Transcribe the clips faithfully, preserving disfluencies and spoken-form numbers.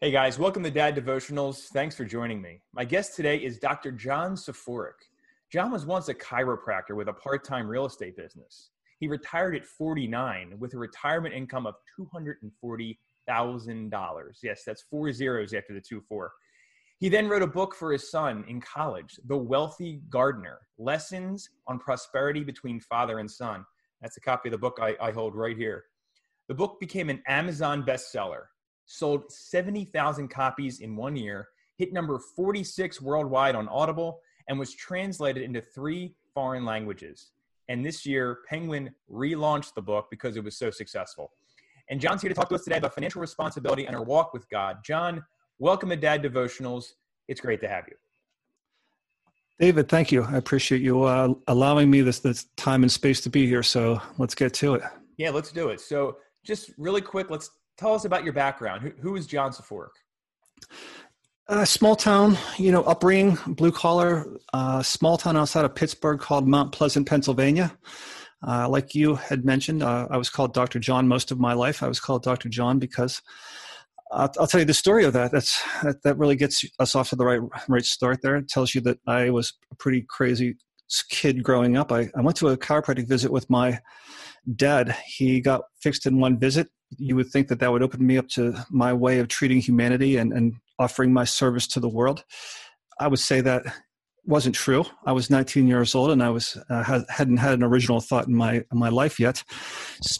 Hey guys, welcome to Dad Devotionals. Thanks for joining me. My guest today is Doctor John Soforic. John was once a chiropractor with a part-time real estate business. He retired at forty-nine with a retirement income of two hundred forty thousand dollars. Yes, that's four zeros after the two four. He then wrote a book for his son in college, The Wealthy Gardener, Lessons on Prosperity Between Father and Son. That's a copy of the book I, I hold right here. The book became an Amazon bestseller. Sold seventy thousand copies in one year, hit number forty-six worldwide on Audible, and was translated into three foreign languages. And this year, Penguin relaunched the book because it was so successful. And John's here to talk to us today about financial responsibility and our walk with God. John, welcome to Dad Devotionals. It's great to have you. David, thank you. I appreciate you uh, allowing me this, this time and space to be here. So let's get to it. Yeah, let's do it. So just really quick, let's tell us about your background. Who, who is John Soforic? Uh, small town, you know, upbringing, blue collar, uh, small town outside of Pittsburgh called Mount Pleasant, Pennsylvania. Uh, like you had mentioned, uh, I was called Doctor John most of my life. I was called Doctor John because uh, I'll tell you the story of that. That's that, that really gets us off to the right right start there. It tells you that I was a pretty crazy kid growing up. I, I went to a chiropractic visit with my dad. He got fixed in one visit. You would think that that would open me up to my way of treating humanity and, and offering my service to the world. I would say that wasn't true. I was nineteen years old and I was uh, hadn't had an original thought in my in my life yet.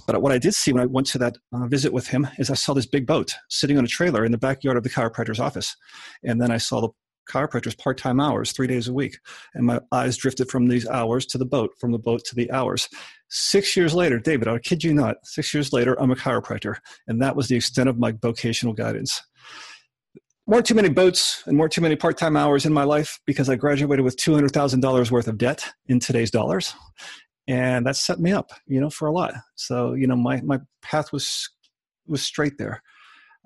But what I did see when I went to that uh, visit with him is I saw this big boat sitting on a trailer in the backyard of the chiropractor's office. And then I saw the chiropractor's part-time hours, three days a week. And my eyes drifted from these hours to the boat, from the boat to the hours. Six years later, David, I kid you not, six years later, I'm a chiropractor. And that was the extent of my vocational guidance. Weren't too many boats and weren't too many part-time hours in my life because I graduated with two hundred thousand dollars worth of debt in today's dollars. And that set me up, you know, for a lot. So, you know, my, my path was, was straight there.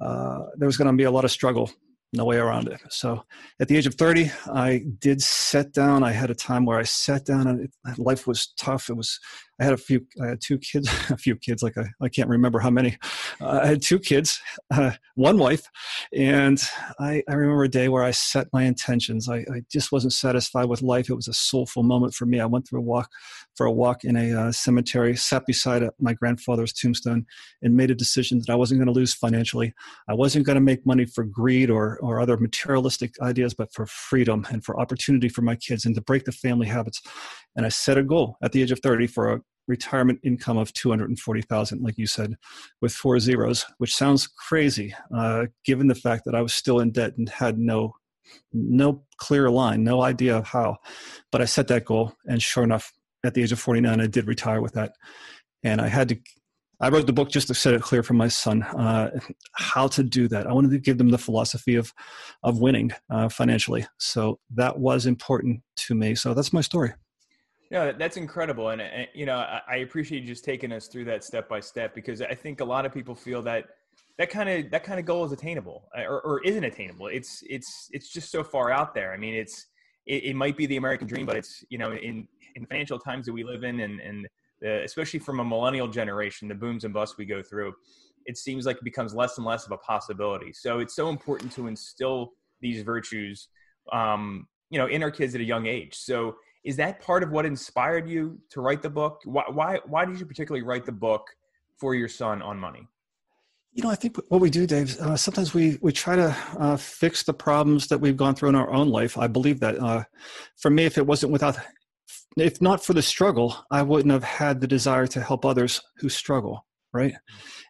Uh, there was going to be a lot of struggle. No way around it. So at the age of thirty, I did set down. I had a time where I sat down and it, life was tough. It was, I had a few, I had two kids, a few kids, like I, I can't remember how many. Uh, I had two kids, uh, one wife. And I, I remember a day where I set my intentions. I, I just wasn't satisfied with life. It was a soulful moment for me. I went through a walk for a walk in a uh, cemetery, sat beside a, my grandfather's tombstone and made a decision that I wasn't going to lose financially. I wasn't going to make money for greed or, or other materialistic ideas, but for freedom and for opportunity for my kids and to break the family habits. And I set a goal at the age of thirty for a retirement income of two hundred forty thousand, like you said, with four zeros, which sounds crazy, uh, given the fact that I was still in debt and had no, no clear line, no idea of how, but I set that goal. And sure enough, at the age of forty-nine, I did retire with that. And I had to I wrote the book just to set it clear for my son, uh, how to do that. I wanted to give them the philosophy of of winning uh, financially. So that was important to me. So that's my story. Yeah, that's incredible. And, and you know, I, I appreciate you just taking us through that step by step, because I think a lot of people feel that that kind of that kind of goal is attainable or, or isn't attainable. It's it's it's just so far out there. I mean, it's it, it might be the American dream, but it's, you know, in, in financial times that we live in and and Uh, especially from a millennial generation, the booms and busts we go through, it seems like it becomes less and less of a possibility. So it's so important to instill these virtues, um, you know, in our kids at a young age. So is that part of what inspired you to write the book? Why, why, why did you particularly write the book for your son on money? You know, I think what we do, Dave, uh, sometimes we, we try to uh, fix the problems that we've gone through in our own life. I believe that uh, for me, if it wasn't without If not for the struggle, I wouldn't have had the desire to help others who struggle, right?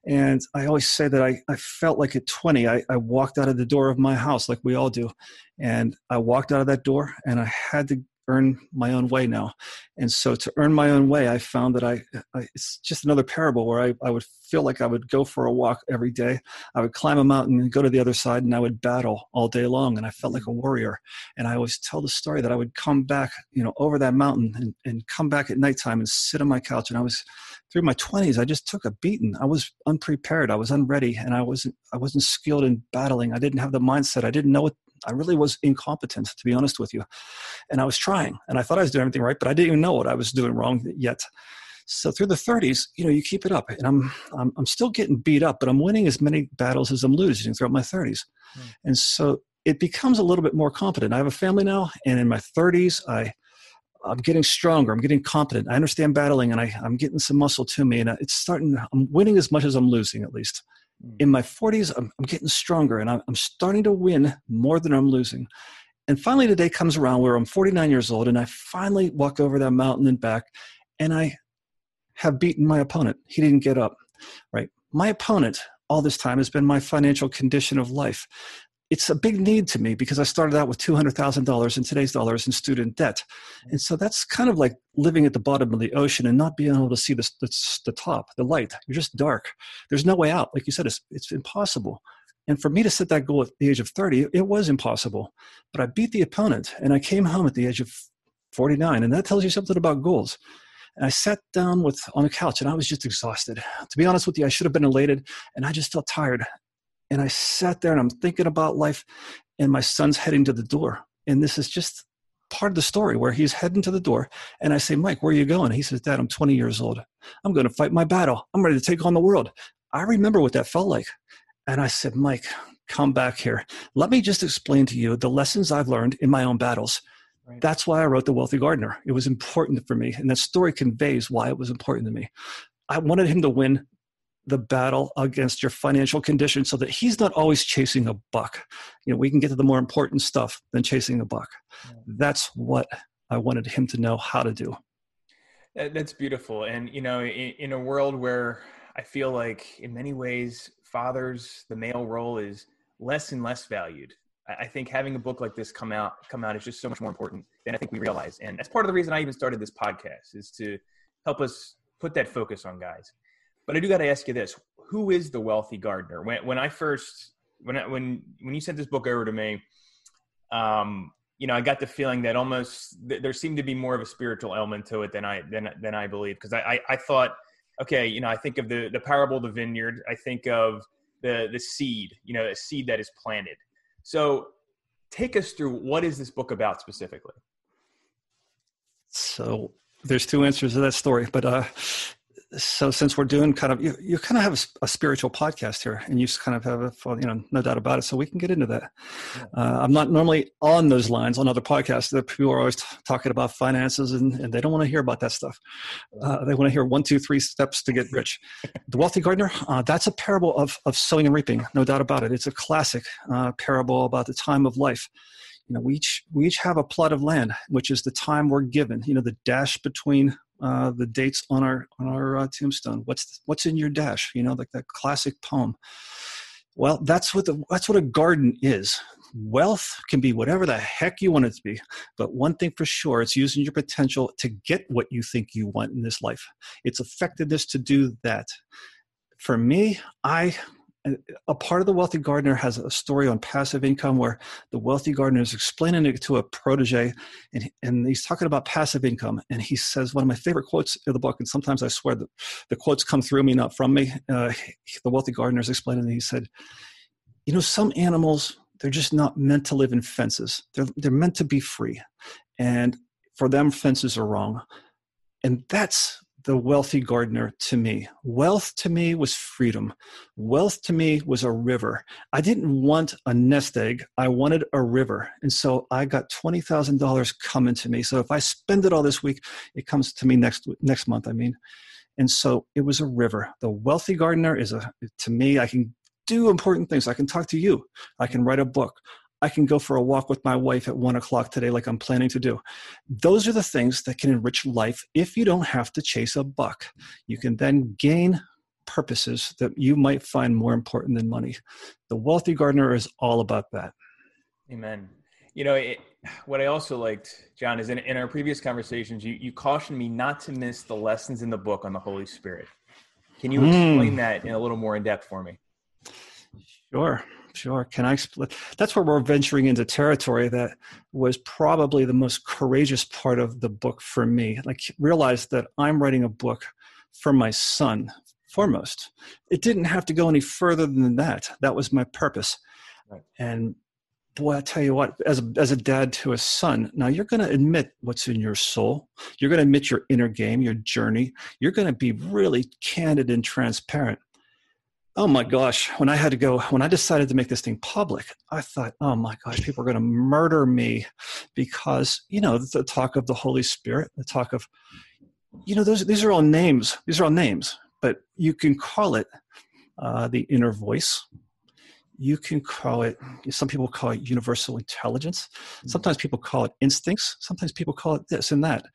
And I always say that I, I felt like at twenty, I, I walked out of the door of my house like we all do. And I walked out of that door and I had to earn my own way now. And so to earn my own way, I found that I, I it's just another parable where I, I would feel like I would go for a walk every day. I would climb a mountain and go to the other side, and I would battle all day long. And I felt like a warrior. And I always tell the story that I would come back, you know, over that mountain and, and come back at nighttime and sit on my couch. And I was through my twenties. I just took a beating. I was unprepared. I was unready. And I wasn't, I wasn't skilled in battling. I didn't have the mindset. I didn't know what, I really was incompetent, to be honest with you. And I was trying, and I thought I was doing everything right, but I didn't even know what I was doing wrong yet. So through the thirties, you know, you keep it up, and I'm, I'm, I'm still getting beat up, but I'm winning as many battles as I'm losing throughout my thirties. Mm. And so it becomes a little bit more competent. I have a family now, and in my thirties, I, I'm getting stronger. I'm getting competent. I understand battling, and I, I'm getting some muscle to me, and it's starting, I'm winning as much as I'm losing, at least. In my forties, I'm, I'm getting stronger, and I'm, I'm starting to win more than I'm losing. And finally, the day comes around where I'm forty-nine years old, and I finally walk over that mountain and back, and I have beaten my opponent. He didn't get up, right? My opponent all this time has been my financial condition of life. It's a big need to me because I started out with two hundred thousand dollars in today's dollars in student debt. And so that's kind of like living at the bottom of the ocean and not being able to see the, the, the top, the light. You're just dark. There's no way out. Like you said, it's, it's impossible. And for me to set that goal at the age of thirty, it was impossible. But I beat the opponent, and I came home at the age of forty-nine. And that tells you something about goals. And I sat down with on a couch, and I was just exhausted. To be honest with you, I should have been elated, and I just felt tired. And I sat there, and I'm thinking about life, and my son's heading to the door. And this is just part of the story where he's heading to the door. And I say, Mike, where are you going? He says, Dad, I'm twenty years old. I'm going to fight my battle. I'm ready to take on the world. I remember what that felt like. And I said, Mike, come back here. Let me just explain to you the lessons I've learned in my own battles. Right. That's why I wrote The Wealthy Gardener. It was important for me. And that story conveys why it was important to me. I wanted him to win the battle against your financial condition so that he's not always chasing a buck. You know, we can get to the more important stuff than chasing a buck. Yeah. That's what I wanted him to know how to do. That's beautiful. And, you know, in, in a world where I feel like in many ways, fathers, the male role is less and less valued. I think having a book like this come out, come out is just so much more important than I think we realize. And that's part of the reason I even started this podcast, is to help us put that focus on guys. But I do got to ask you this: who is the Wealthy Gardener? When when I first when I, when when you sent this book over to me, um, you know, I got the feeling that almost th- there seemed to be more of a spiritual element to it than I than than I believe. Because I, I I thought, okay, you know, I think of the the parable of the vineyard. I think of the the seed, you know, a seed that is planted. So, take us through, what is this book about specifically? So there's two answers to that story, but. Uh, So since we're doing kind of, you, you kind of have a, a spiritual podcast here, and you kind of have a, you know, no doubt about it. So we can get into that. Uh, I'm not normally on those lines on other podcasts that people are always t- talking about finances, and, and they don't want to hear about that stuff. Uh, they want to hear one, two, three steps to get rich. The Wealthy Gardener, uh, that's a parable of, of sowing and reaping. No doubt about it. It's a classic uh, parable about the time of life. You know, we each, we each have a plot of land, which is the time we're given, you know, the dash between Uh, the dates on our on our uh, tombstone. What's what's in your dash? You know, like that classic poem. Well, that's what the, that's what a garden is. Wealth can be whatever the heck you want it to be, but one thing for sure, it's using your potential to get what you think you want in this life. It's effectiveness to do that. For me, I. A part of The Wealthy Gardener has a story on passive income where the Wealthy Gardener is explaining it to a protege, and, and he's talking about passive income. And he says, one of my favorite quotes in the book, and sometimes I swear that the quotes come through me, not from me. Uh, the Wealthy Gardener is explaining, and he said, you know, some animals, they're just not meant to live in fences. They're, they're meant to be free. And for them, fences are wrong. And that's the Wealthy Gardener to me. Wealth to me was freedom. Wealth to me was a river. I didn't want a nest egg. I wanted a river. And so I got twenty thousand dollars coming to me. So if I spend it all this week, it comes to me next next month, I mean. And so it was a river. The Wealthy Gardener is a, to me, I can do important things. I can talk to you. I can write a book. I can go for a walk with my wife at one o'clock today, like I'm planning to do. Those are the things that can enrich life if you don't have to chase a buck. You can then gain purposes that you might find more important than money. The Wealthy Gardener is all about that. Amen. You know, it, what I also liked, John, is in, in our previous conversations, you, you cautioned me not to miss the lessons in the book on the Holy Spirit. Can you mm. explain that in a little more in depth for me? Sure, sure. Can I explain? That's where we're venturing into territory that was probably the most courageous part of the book for me. Like, realize that I'm writing a book for my son foremost. It didn't have to go any further than that. That was my purpose. Right. And boy, I tell you what, as a, as a dad to a son, now you're going to admit what's in your soul. You're going to admit your inner game, your journey. You're going to be really candid and transparent. Oh my gosh, when I had to go, when I decided to make this thing public, I thought, oh my gosh, people are going to murder me because, you know, the talk of the Holy Spirit, the talk of, you know, those these are all names. These are all names, but you can call it uh, the inner voice. You can call it, some people call it universal intelligence. Sometimes people call it instincts. Sometimes people call it this and that.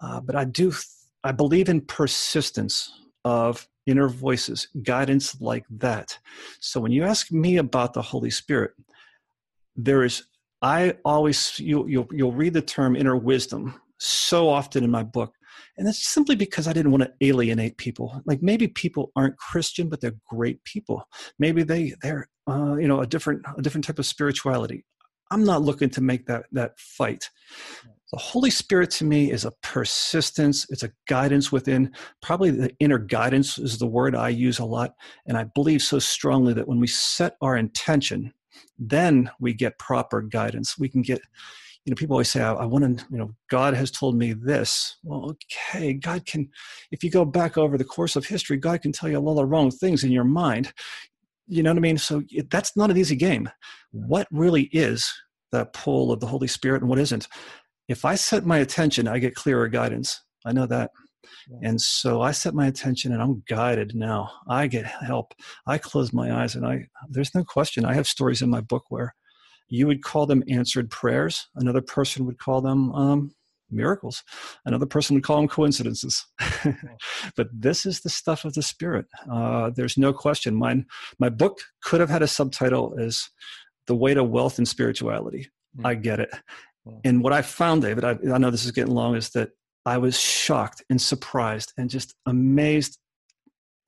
Uh, but I do, I believe in persistence of inner voices, guidance like that. So when you ask me about the Holy Spirit, there is, I always, you, you'll, you'll read the term inner wisdom so often in my book. And that's simply because I didn't want to alienate people. Like, maybe people aren't Christian, but they're great people. Maybe they, they're, uh, you know, a different, a different type of spirituality. I'm not looking to make that, that fight. The Holy Spirit to me is a persistence. It's a guidance within. Probably the inner guidance is the word I use a lot. And I believe so strongly that when we set our intention, then we get proper guidance. We can get, you know, people always say, I, I want to, you know, God has told me this. Well, okay, God can, if you go back over the course of history, God can tell you a lot of wrong things in your mind. You know what I mean? So it, that's not an easy game. What really is the pull of the Holy Spirit and what isn't? If I set my attention, I get clearer guidance. I know that. Yeah. And so I set my attention and I'm guided now. I get help. I close my eyes and I, there's no question. I have stories in my book where you would call them answered prayers. Another person would call them um, miracles. Another person would call them coincidences. But this is the stuff of the Spirit. Uh, there's no question. Mine, my book could have had a subtitle as The Way to Wealth and Spirituality. Mm. I get it. Wow. And what I found, David, I, I know this is getting long, is that I was shocked and surprised and just amazed,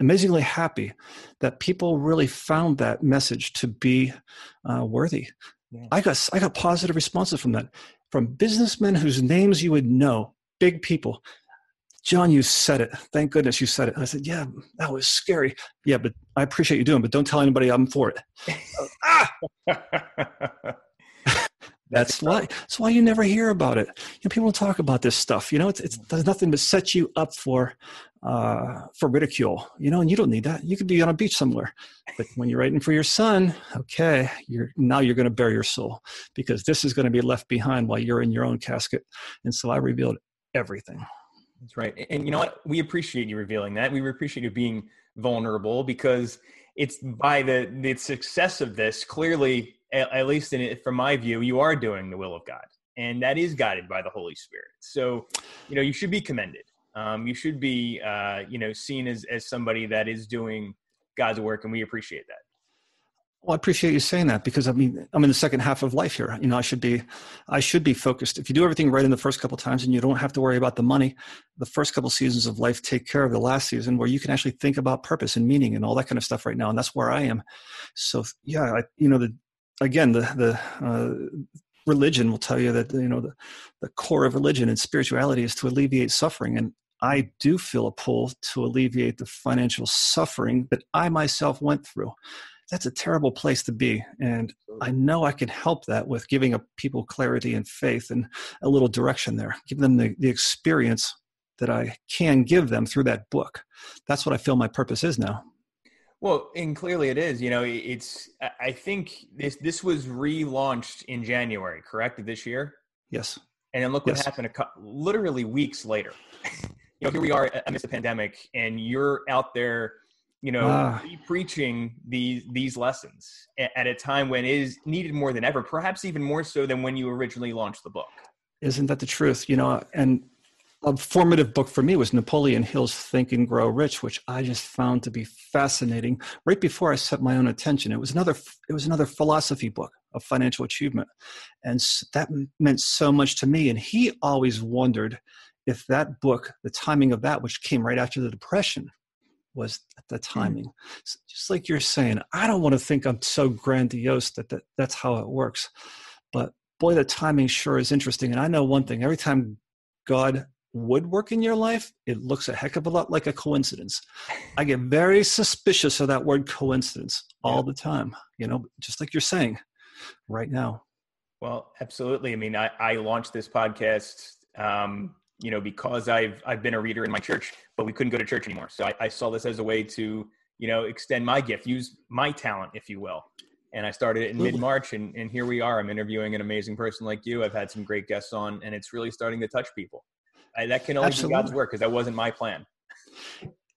amazingly happy that people really found that message to be uh, worthy. Yeah. I got I got positive responses from that, from businessmen whose names you would know, big people. John, you said it. Thank goodness you said it. And I said, yeah, that was scary. Yeah, but I appreciate you doing it, but don't tell anybody I'm for it. ah! That's why. That's why you never hear about it. You know, people don't talk about this stuff. You know, it's it's there's nothing but set you up for uh, for ridicule. You know, and you don't need that. You could be on a beach somewhere, but when you're writing for your son, okay, you're now you're going to bare your soul because this is going to be left behind while you're in your own casket. And so I revealed everything. That's right. And you know what? We appreciate you revealing that. We appreciate you being vulnerable because it's by the the success of this clearly. At least in it, from my view, you are doing the will of God, and that is guided by the Holy Spirit. So, you know, you should be commended. Um, you should be, uh, you know, seen as, as somebody that is doing God's work, and we appreciate that. Well, I appreciate you saying that because I mean, I'm in the second half of life here. You know, I should be, I should be focused. If you do everything right in the first couple of times and you don't have to worry about the money, the first couple of seasons of life take care of the last season where you can actually think about purpose and meaning and all that kind of stuff right now. And that's where I am. So yeah, I, you know, the, Again, the the uh, religion will tell you that, you know, the, the core of religion and spirituality is to alleviate suffering. And I do feel a pull to alleviate the financial suffering that I myself went through. That's a terrible place to be. And I know I can help that with giving people clarity and faith and a little direction there, give them the, the experience that I can give them through that book. That's what I feel my purpose is now. Well, and clearly it is, you know, it's, I think this, this was relaunched in January, correct? This year? Yes. And then look what yes. happened a couple, literally weeks later. You know, here we are amidst the pandemic and you're out there, you know, ah. preaching these, these lessons at a time when it is needed more than ever, perhaps even more so than when you originally launched the book. Isn't that the truth? You know, and a formative book for me was Napoleon Hill's Think and Grow Rich, which I just found to be fascinating right before I set my own attention. It was another, it was another philosophy book of financial achievement. And that meant so much to me. And he always wondered if that book, the timing of that, which came right after the Depression, was the timing. So just like you're saying, I don't want to think I'm so grandiose that, that that's how it works. But boy, the timing sure is interesting. And I know one thing, every time God would work in your life, it looks a heck of a lot like a coincidence. I get very suspicious of that word coincidence all yeah. the time, you know, just like you're saying right now. Well, absolutely. I mean, I, I launched this podcast, um, you know, because I've, I've been a reader in my church, but we couldn't go to church anymore. So I, I saw this as a way to, you know, extend my gift, use my talent, if you will. And I started it in mid-March, and, and here we are. I'm interviewing an amazing person like you. I've had some great guests on, and it's really starting to touch people. I, that can only be God's work, because that wasn't my plan.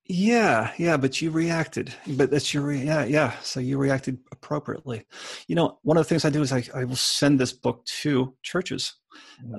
Yeah, yeah, but you reacted. But that's your, re- yeah, yeah. So you reacted appropriately. You know, one of the things I do is I, I will send this book to churches.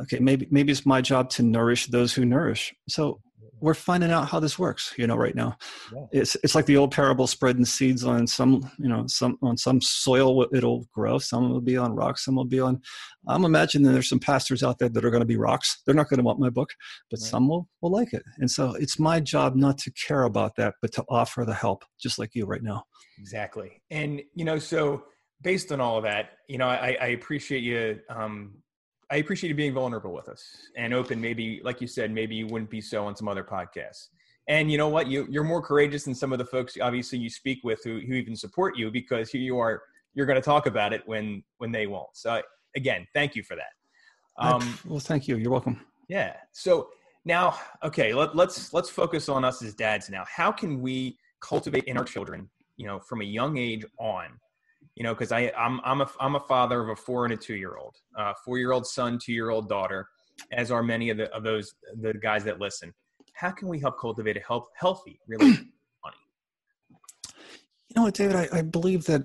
Okay, maybe maybe it's my job to nourish those who nourish. So we're finding out how this works, you know, right now. Yeah. It's it's like the old parable, spreading seeds on some, you know, some on some soil it'll grow. Some will be on rocks. Some will be on. I'm imagining there's some pastors out there that are going to be rocks. They're not going to want my book, but right. some will, will like it. And so it's my job not to care about that, but to offer the help, just like you right now. Exactly. And, you know, so based on all of that, you know, I, I appreciate you. Um, I appreciate you being vulnerable with us and open. Maybe, like you said, maybe you wouldn't be so on some other podcasts. And you know what? You, you're more courageous than some of the folks, obviously, you speak with who, who even support you, because here you are, you're going to talk about it when, when they won't. So I, again, thank you for that. Um, well, thank you. You're welcome. Yeah. So now, okay, let, let's, let's focus on us as dads now. How can we cultivate in our children, you know, from a young age on? You know, because I I'm I'm a I'm a father of a four and a two year old, uh, four year old son, two year old daughter, as are many of the of those the guys that listen. How can we help cultivate a health, healthy relationship with money? You know what, David? I, I believe that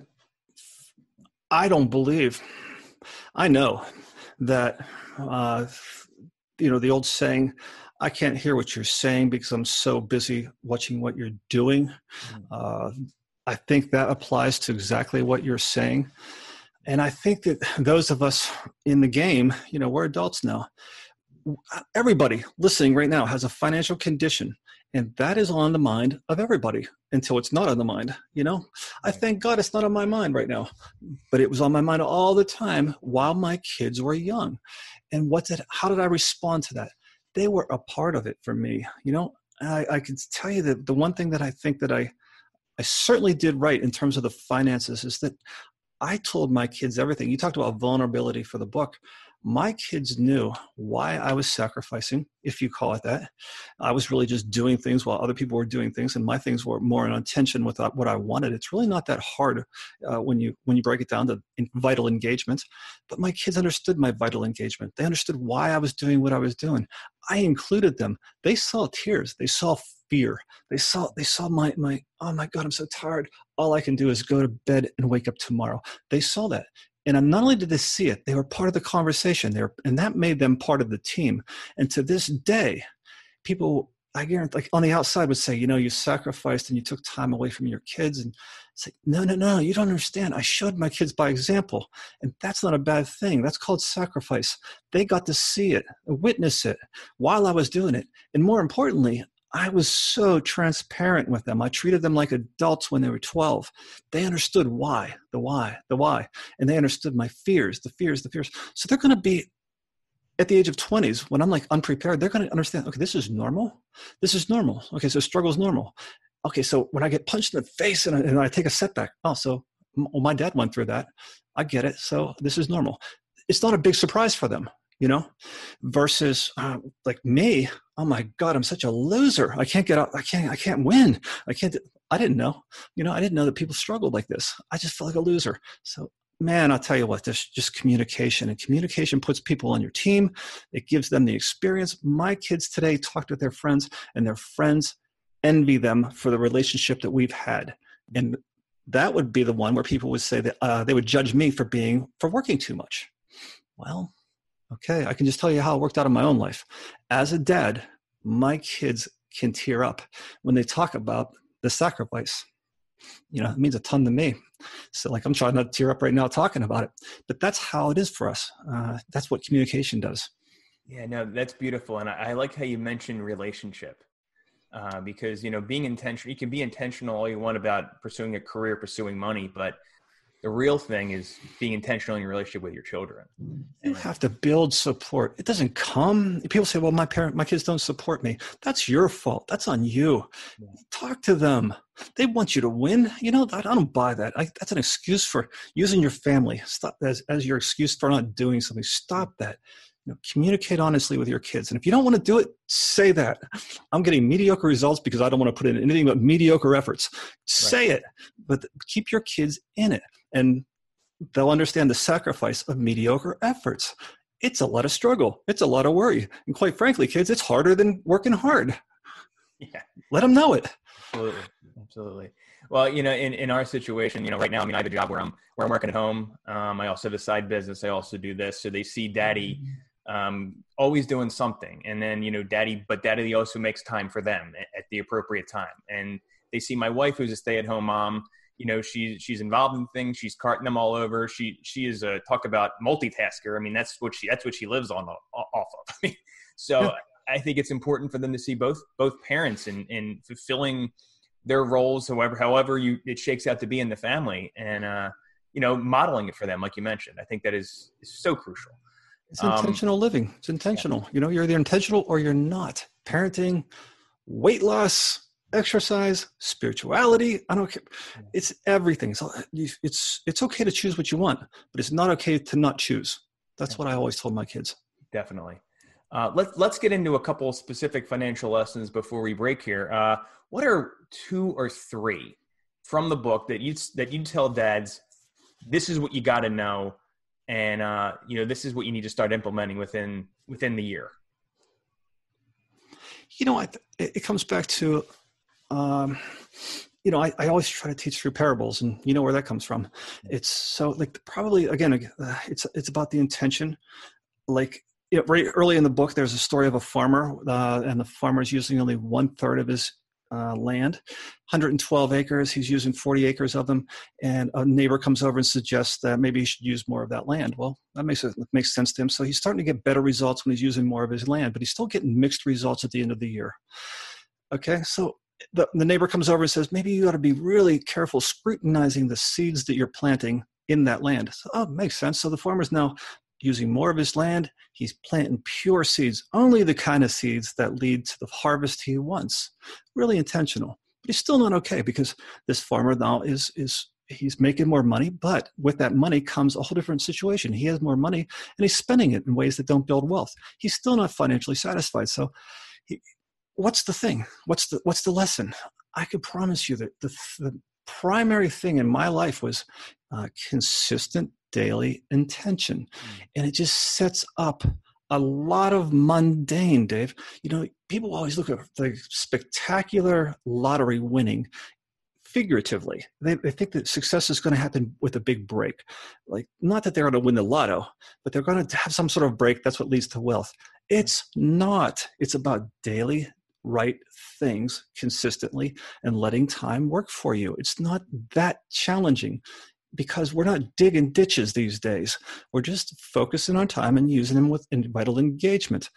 I don't believe I know that uh, you know, the old saying, I can't hear what you're saying because I'm so busy watching what you're doing. Uh, I think that applies to exactly what you're saying. And I think that those of us in the game, you know, we're adults now. Everybody listening right now has a financial condition, and that is on the mind of everybody until it's not on the mind. You know, I thank God it's not on my mind right now, but it was on my mind all the time while my kids were young. And what did, how did I respond to that? They were a part of it for me. You know, I, I can tell you that the one thing that I think that I, I certainly did right in terms of the finances is that I told my kids everything. You talked about vulnerability for the book. My kids knew why I was sacrificing, if you call it that. I was really just doing things while other people were doing things, and my things were more in tension with what I wanted. It's really not that hard uh, when you when you break it down to vital engagement. But my kids understood my vital engagement. They understood why I was doing what I was doing. I included them. They saw tears. They saw fear. They saw, they saw my, my, oh my God, I'm so tired. All I can do is go to bed and wake up tomorrow. They saw that. And not only did they see it, they were part of the conversation there. And that made them part of the team. And to this day, people, I guarantee, like on the outside would say, you know, you sacrificed and you took time away from your kids. And it's like, no, no, no, you don't understand. I showed my kids by example. And that's not a bad thing. That's called sacrifice. They got to see it, witness it while I was doing it. And more importantly, I was so transparent with them. I treated them like adults when they were twelve. They understood why, the why, the why. And they understood my fears, the fears, the fears. So they're going to be, at the age of twenties, when I'm like unprepared, they're going to understand, okay, this is normal. This is normal. Okay, so struggle is normal. Okay, so when I get punched in the face and I, and I take a setback, oh, so well, my dad went through that. I get it. So this is normal. It's not a big surprise for them. You know, versus uh, like me, oh my God, I'm such a loser. I can't get out. I can't, I can't win. I can't, I didn't know, you know, I didn't know that people struggled like this. I just felt like a loser. So man, I'll tell you what, there's just communication, and communication puts people on your team. It gives them the experience. My kids today talked with their friends, and their friends envy them for the relationship that we've had. And that would be the one where people would say that uh, they would judge me for being, for working too much. Well, okay, I can just tell you how it worked out in my own life. As a dad, my kids can tear up when they talk about the sacrifice. You know, it means a ton to me. So like, I'm trying not to tear up right now talking about it, but that's how it is for us. Uh, that's what communication does. Yeah, no, that's beautiful. And I, I like how you mentioned relationship. Uh, because, you know, being intentional, you can be intentional all you want about pursuing a career, pursuing money, but the real thing is being intentional in your relationship with your children. You have to build support. It doesn't come. People say, well, my parent, my kids don't support me. That's your fault. That's on you. Yeah. Talk to them. They want you to win. You know, I don't buy that. I, that's an excuse for using your family. Stop as, as your excuse for not doing something. Stop that. You know, communicate honestly with your kids. And if you don't want to do it, say that. I'm getting mediocre results because I don't want to put in anything but mediocre efforts. Say right. it, but keep your kids in it. And they'll understand the sacrifice of mediocre efforts. It's a lot of struggle. It's a lot of worry. And quite frankly, kids, it's harder than working hard. Yeah. Let them know it. Absolutely. Absolutely. Well, you know, in, in our situation, you know, right now, I mean, I have a job where I'm, where I'm working at home. Um, I also have a side business. I also do this. So they see daddy um, always doing something. And then, you know, daddy, but daddy also makes time for them at, at the appropriate time. And they see my wife, who's a stay at home mom, you know, she, she's involved in things. She's carting them all over. She, she is a talk about multitasker. I mean, that's what she, that's what she lives on off of. I mean, so yeah. I think it's important for them to see both, both parents in, in fulfilling their roles, however, however you, it shakes out to be in the family and, uh, you know, modeling it for them. Like you mentioned, I think that is, is so crucial. It's intentional um, living. It's intentional. Yeah. You know, you're either intentional or you're not. Parenting, weight loss, exercise, spirituality. I don't care. It's everything. So it's, it's okay to choose what you want, but it's not okay to not choose. That's yeah. what I always told my kids. Definitely. Uh, let's, let's get into a couple specific financial lessons before we break here. Uh, what are two or three from the book that you, that you tell dads, this is what you got to know. And, uh, you know, this is what you need to start implementing within, within the year. You know, I, it comes back to, um, you know, I, I always try to teach through parables, and you know where that comes from. It's so like probably again, uh, it's, it's about the intention. Like, you know, right early in the book, there's a story of a farmer uh, and the farmer is using only one third of his uh, land, one hundred twelve acres. He's using forty acres of them. And a neighbor comes over and suggests that maybe he should use more of that land. Well, that makes it makes sense to him. So he's starting to get better results when he's using more of his land, but he's still getting mixed results at the end of the year. Okay. So the, the neighbor comes over and says, maybe you ought to be really careful scrutinizing the seeds that you're planting in that land. So, oh, makes sense. So the farmer's now using more of his land. He's planting pure seeds, only the kind of seeds that lead to the harvest he wants. Really intentional, but he's still not okay because this farmer now is, is he's making more money, but with that money comes a whole different situation. He has more money and he's spending it in ways that don't build wealth. He's still not financially satisfied. So he, what's the thing? What's the, what's the lesson? I can promise you that the, the primary thing in my life was uh, consistent daily intention. And it just sets up a lot of mundane, Dave. You know, people always look at the spectacular lottery winning figuratively. They, they think that success is going to happen with a big break. Like, not that they're going to win the lotto, but they're going to have some sort of break. That's what leads to wealth. It's not. It's about daily right things consistently and letting time work for you. It's not that challenging, because we're not digging ditches these days. We're just focusing on time and using them with vital engagement.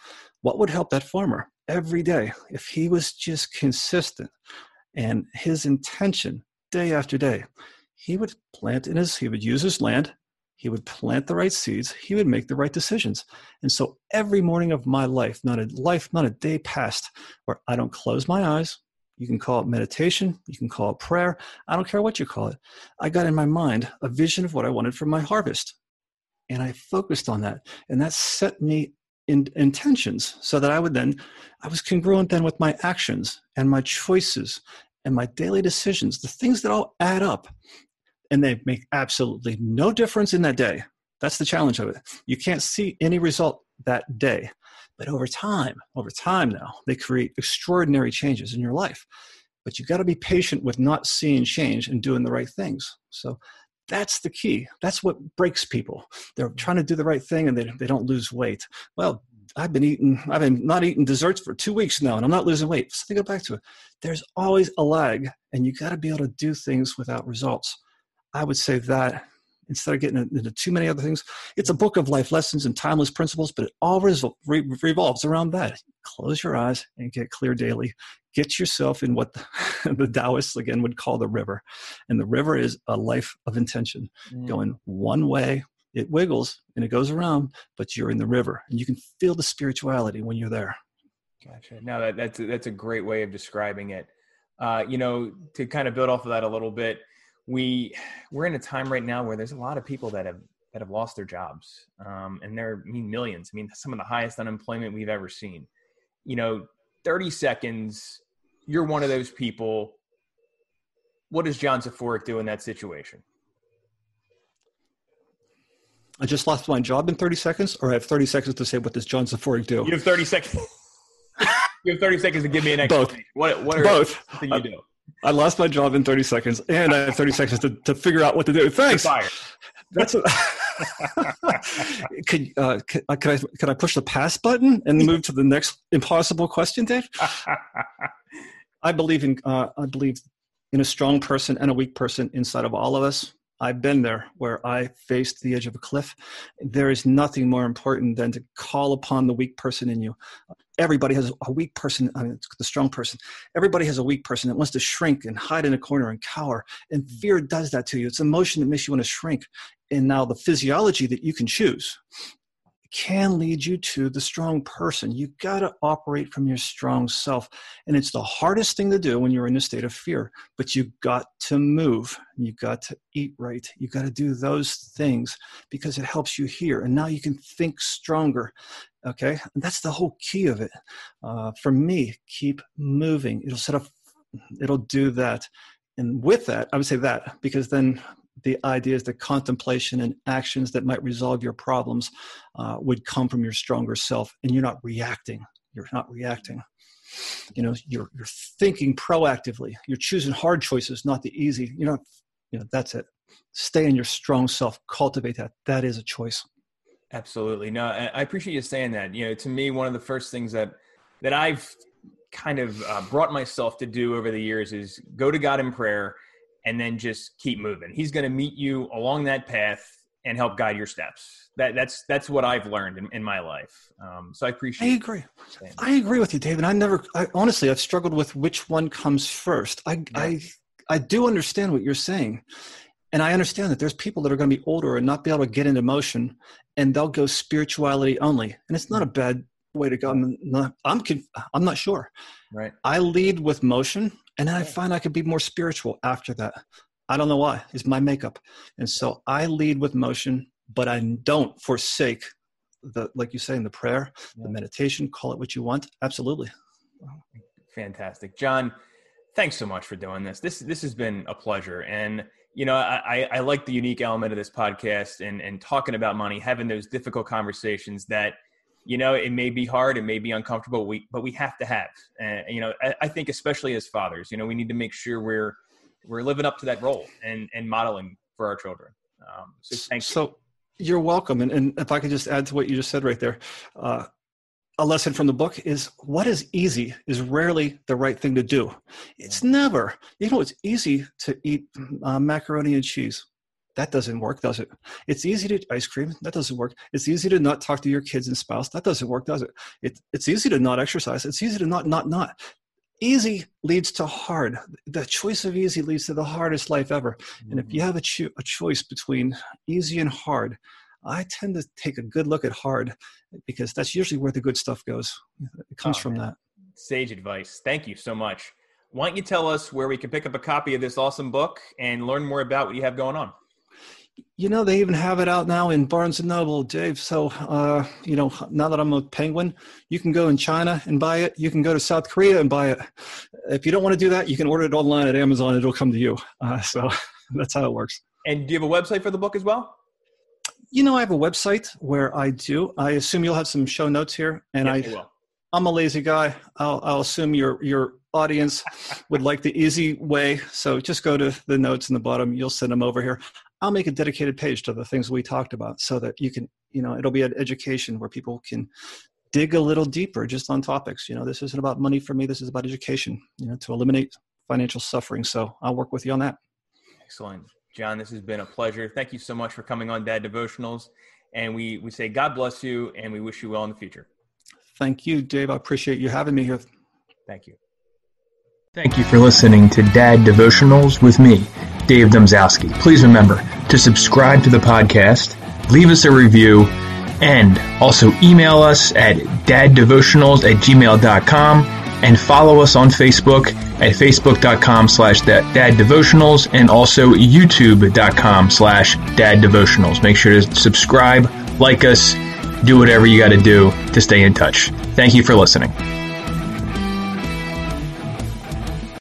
What would help that farmer every day if he was just consistent and his intention day after day? He would plant in his, he would use his land. He would plant the right seeds. He would make the right decisions. And so every morning of my life, not a life, not a day passed where I don't close my eyes. You can call it meditation. You can call it prayer. I don't care what you call it. I got in my mind a vision of what I wanted from my harvest. And I focused on that. And that set me in intentions so that I would then, I was congruent then with my actions and my choices and my daily decisions, the things that all add up. And they make absolutely no difference in that day. That's the challenge of it. You can't see any result that day. But over time, over time now, they create extraordinary changes in your life. But you've got to be patient with not seeing change and doing the right things. So that's the key. That's what breaks people. They're trying to do the right thing and they, they don't lose weight. Well, I've been eating, I've been not eating desserts for two weeks now and I'm not losing weight. So they go back to it. There's always a lag and you got to be able to do things without results. I would say that instead of getting into too many other things, it's a book of life lessons and timeless principles, but it all resol- re- revolves around that. Close your eyes and get clear daily. Get yourself in what the, the Taoists again would call the river. And the river is a life of intention, mm. going one way. It wiggles and it goes around, but you're in the river and you can feel the spirituality when you're there. Gotcha. No, that, that's, a, that's a great way of describing it. Uh, you know, to kind of build off of that a little bit, we we're in a time right now where there's a lot of people that have, that have lost their jobs. Um, and there are I mean, millions. I mean, some of the highest unemployment we've ever seen, you know, thirty seconds. You're one of those people. What does John Soforic do in that situation? I just lost my job in thirty seconds, or I have thirty seconds to say, what does John Soforic do? You have thirty seconds. You have thirty seconds to give me an explanation. Both. What, what are Both. Things you do? I, I lost my job in thirty seconds, and I have thirty seconds to, to figure out what to do. Thanks. Fire. That's a, could, uh, could, uh, could, I, could I push the pass button and move to the next impossible question, Dave? I believe in uh, I believe in a strong person and a weak person inside of all of us. I've been there where I faced the edge of a cliff. There is nothing more important than to call upon the weak person in you. Everybody has a weak person. I mean, it's the strong person. Everybody has a weak person that wants to shrink and hide in a corner and cower. And fear does that to you. It's an emotion that makes you want to shrink. And now the physiology that you can choose can lead you to the strong person. You got to operate from your strong self. And it's the hardest thing to do when you're in a state of fear, but you got to move, you got to eat right. You got to do those things because it helps you here. And now you can think stronger. Okay. And that's the whole key of it. Uh, for me, keep moving. It'll set up, it'll do that. And with that, I would say that because then the ideas, the contemplation and actions that might resolve your problems uh, would come from your stronger self. And you're not reacting. You're not reacting. You know, you're you're thinking proactively. You're choosing hard choices, not the easy. You're not, you know, that's it. Stay in your strong self. Cultivate that. That is a choice. Absolutely. No, I appreciate you saying that. You know, to me, one of the first things that, that I've kind of uh, brought myself to do over the years is go to God in prayer and then just keep moving. He's going to meet you along that path and help guide your steps. That, that's that's what I've learned in, in my life. Um, so I appreciate. I agree. I agree with you, David. I never. I, honestly, I've struggled with which one comes first. I, yeah. I I do understand what you're saying, and I understand that there's people that are going to be older and not be able to get into motion, and they'll go spirituality only. And it's not a bad way to go. I'm not. I'm. Conf- I'm not sure. Right. I lead with motion. And then I find I could be more spiritual after that. I don't know why. It's my makeup. And so I lead with motion, but I don't forsake the, like you say, in the prayer, yeah. the meditation, call it what you want. Absolutely. Fantastic. John, thanks so much for doing this. This, this has been a pleasure. And, you know, I, I like the unique element of this podcast and, and talking about money, having those difficult conversations that, you know, it may be hard, it may be uncomfortable, we, but we have to have, uh, you know, I, I think especially as fathers, you know, we need to make sure we're, we're living up to that role and, and modeling for our children. Um, so thank you. So you're welcome. And, and if I could just add to what you just said right there, uh, a lesson from the book is what is easy is rarely the right thing to do. It's yeah. never, you know, it's easy to eat uh, macaroni and cheese. That doesn't work, does it? It's easy to eat ice cream. That doesn't work. It's easy to not talk to your kids and spouse. That doesn't work, does it? it it's easy to not exercise. It's easy to not, not, not. Easy leads to hard. The choice of easy leads to the hardest life ever. Mm-hmm. And if you have a, cho- a choice between easy and hard, I tend to take a good look at hard because that's usually where the good stuff goes. It comes oh, from man. that. Sage advice. Thank you so much. Why don't you tell us where we can pick up a copy of this awesome book and learn more about what you have going on? You know, they even have it out now in Barnes and Noble, Dave. So, uh, you know, now that I'm with Penguin, you can go in China and buy it. You can go to South Korea and buy it. If you don't want to do that, you can order it online at Amazon. It'll come to you. Uh, so that's how it works. And do you have a website for the book as well? You know, I have a website where I do. I assume you'll have some show notes here. And yes, I, I'm a lazy guy. I'll, I'll assume your your audience would like the easy way. So just go to the notes in the bottom. You'll send them over here. I'll make a dedicated page to the things we talked about so that you can, you know, it'll be an education where people can dig a little deeper just on topics. You know, this isn't about money for me. This is about education, you know, to eliminate financial suffering. So I'll work with you on that. Excellent. John, this has been a pleasure. Thank you so much for coming on Dad Devotionals. And we, we say God bless you, and we wish you well in the future. Thank you, Dave. I appreciate you having me here. Thank you. Thank you for listening to Dad Devotionals with me, Dave Domzowski. Please remember to subscribe to the podcast, leave us a review, and also email us at daddevotionals at gmail dot com and follow us on Facebook at facebook dot com slash daddevotionals and also youtube dot com slash daddevotionals. Make sure to subscribe, like us, do whatever you got to do to stay in touch. Thank you for listening.